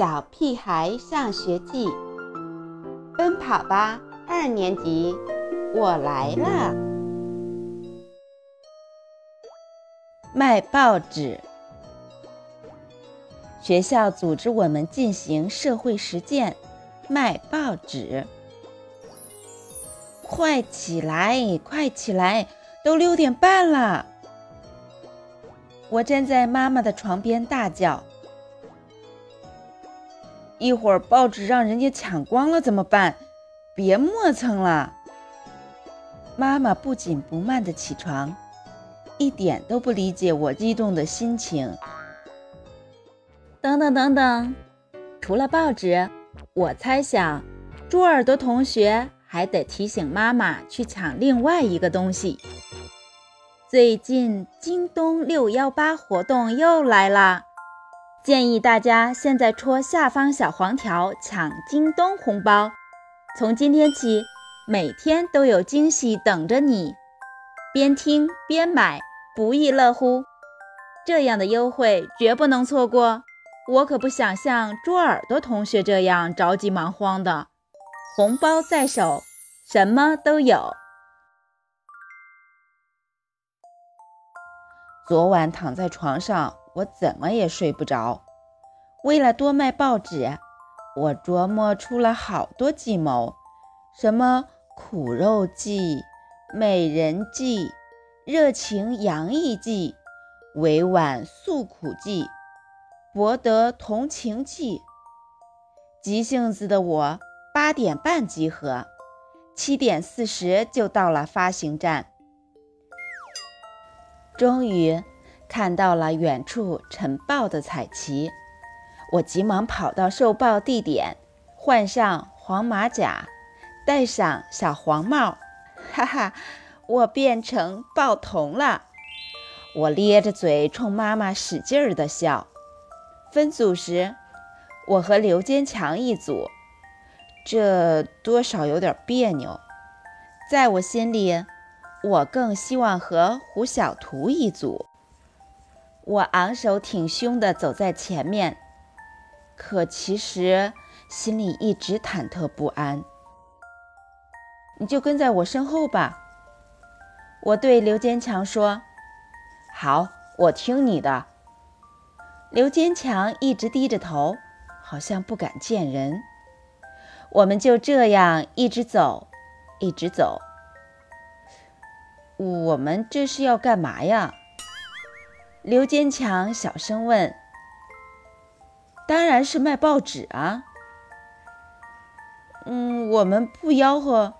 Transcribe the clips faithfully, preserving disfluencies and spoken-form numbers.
小屁孩上学记》。奔跑吧二年级，我来了。卖报纸。学校组织我们进行社会实践，卖报纸。快起来，快起来，都六点半了。我站在妈妈的床边大叫，一会儿报纸让人家抢光了怎么办？别磨蹭了。妈妈不紧不慢地起床，一点都不理解我激动的心情。等等等等，除了报纸，我猜想猪耳朵同学还得提醒妈妈去抢另外一个东西。最近京东六一八活动又来了。建议大家现在戳下方小黄条抢京东红包，从今天起每天都有惊喜等着你，边听边买，不亦乐乎。这样的优惠绝不能错过，我可不想像猪耳朵同学这样着急忙慌的，红包在手，什么都有。昨晚躺在床上，我怎么也睡不着。为了多卖报纸，我琢磨出了好多计谋，什么苦肉计、美人计、热情洋溢计、委婉诉苦计、博得同情计。急性子的我，八点半集合，七点四十就到了发行站。终于看到了远处晨报的彩旗，我急忙跑到售报地点，换上黄马甲，戴上小黄帽，哈哈，我变成报童了。我咧着嘴冲妈妈使劲儿地笑。分组时，我和刘坚强一组，这多少有点别扭。在我心里，我更希望和胡小图一组。我昂首挺胸地走在前面，可其实心里一直忐忑不安。你就跟在我身后吧，我对刘坚强说。好，我听你的。刘坚强一直低着头，好像不敢见人。我们就这样一直走，一直走。我们这是要干嘛呀？刘坚强小声问。当然是卖报纸啊。嗯，我们不吆喝，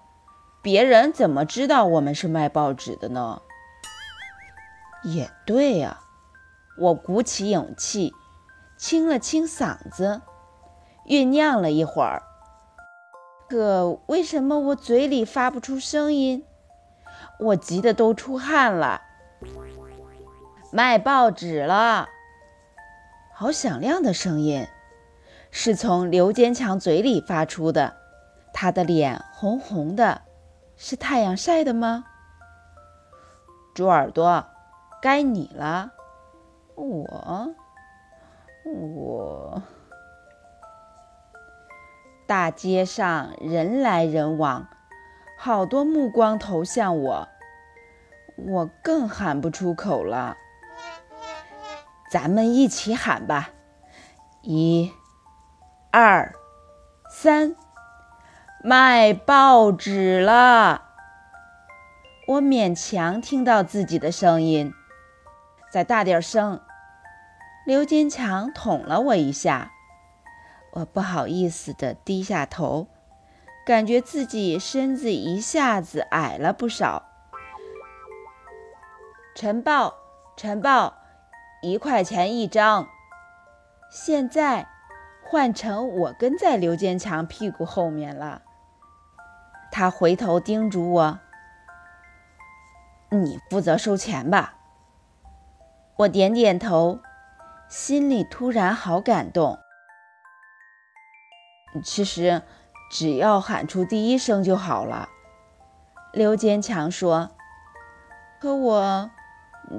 别人怎么知道我们是卖报纸的呢？也对呀，我鼓起勇气，清了清嗓子，酝酿了一会儿。可为什么我嘴里发不出声音？我急得都出汗了。卖报纸了，好响亮的声音，是从刘坚强嘴里发出的。他的脸红红的，是太阳晒的吗？猪耳朵，该你了。我，我。大街上人来人往，好多目光投向我，我更喊不出口了。咱们一起喊吧，一、二、三，卖报纸了！我勉强听到自己的声音，再大点声！刘坚强捅了我一下，我不好意思地低下头，感觉自己身子一下子矮了不少。晨报，晨报！一块钱一张。现在换成我跟在刘坚强屁股后面了。他回头叮嘱我，你负责收钱吧。我点点头，心里突然好感动。其实只要喊出第一声就好了，刘坚强说，可我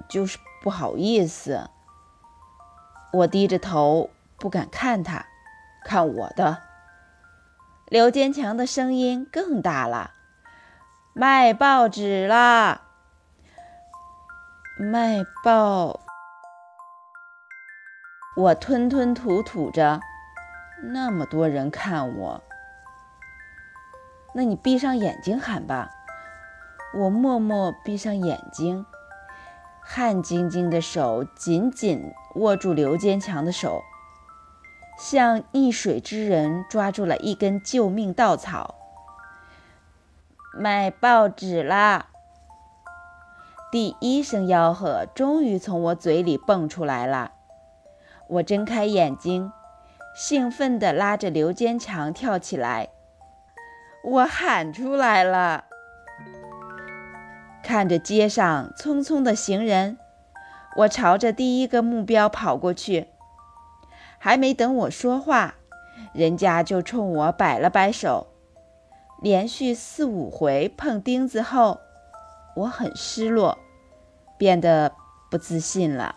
就是不好意思。我低着头不敢看他，看我的。”刘坚强的声音更大了：“卖报纸啦！”卖报，我吞吞吐吐着，那么多人看我。那你闭上眼睛喊吧。我默默闭上眼睛，汗津津的手紧紧握住刘坚强的手，像溺水之人抓住了一根救命稻草。卖报纸啦！第一声吆喝终于从我嘴里蹦出来了。我睁开眼睛，兴奋地拉着刘坚强跳起来。我喊出来了。看着街上匆匆的行人，我朝着第一个目标跑过去。还没等我说话，人家就冲我摆了摆手。连续四五回碰钉子后，我很失落，变得不自信了。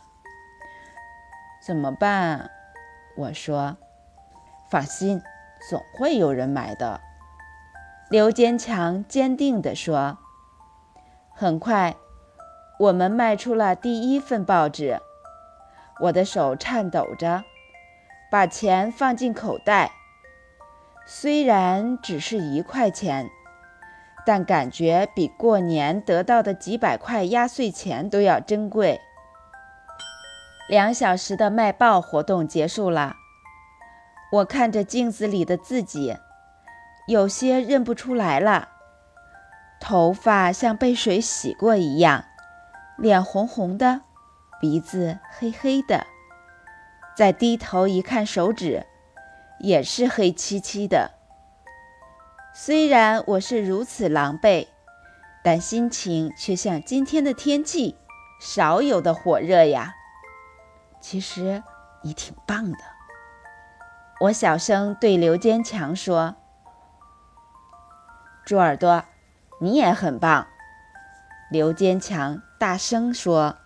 怎么办？我说，放心，总会有人买的。刘坚强坚定地说。很快，我们卖出了第一份报纸。我的手颤抖着，把钱放进口袋。虽然只是一块钱，但感觉比过年得到的几百块压岁钱都要珍贵。两小时的卖报活动结束了，我看着镜子里的自己，有些认不出来了。头发像被水洗过一样，脸红红的，鼻子黑黑的。再低头一看手指，也是黑漆漆的。虽然我是如此狼狈，但心情却像今天的天气少有的火热呀。其实你挺棒的，我小声对刘坚强说。猪耳朵，你也很棒，刘坚强大声说。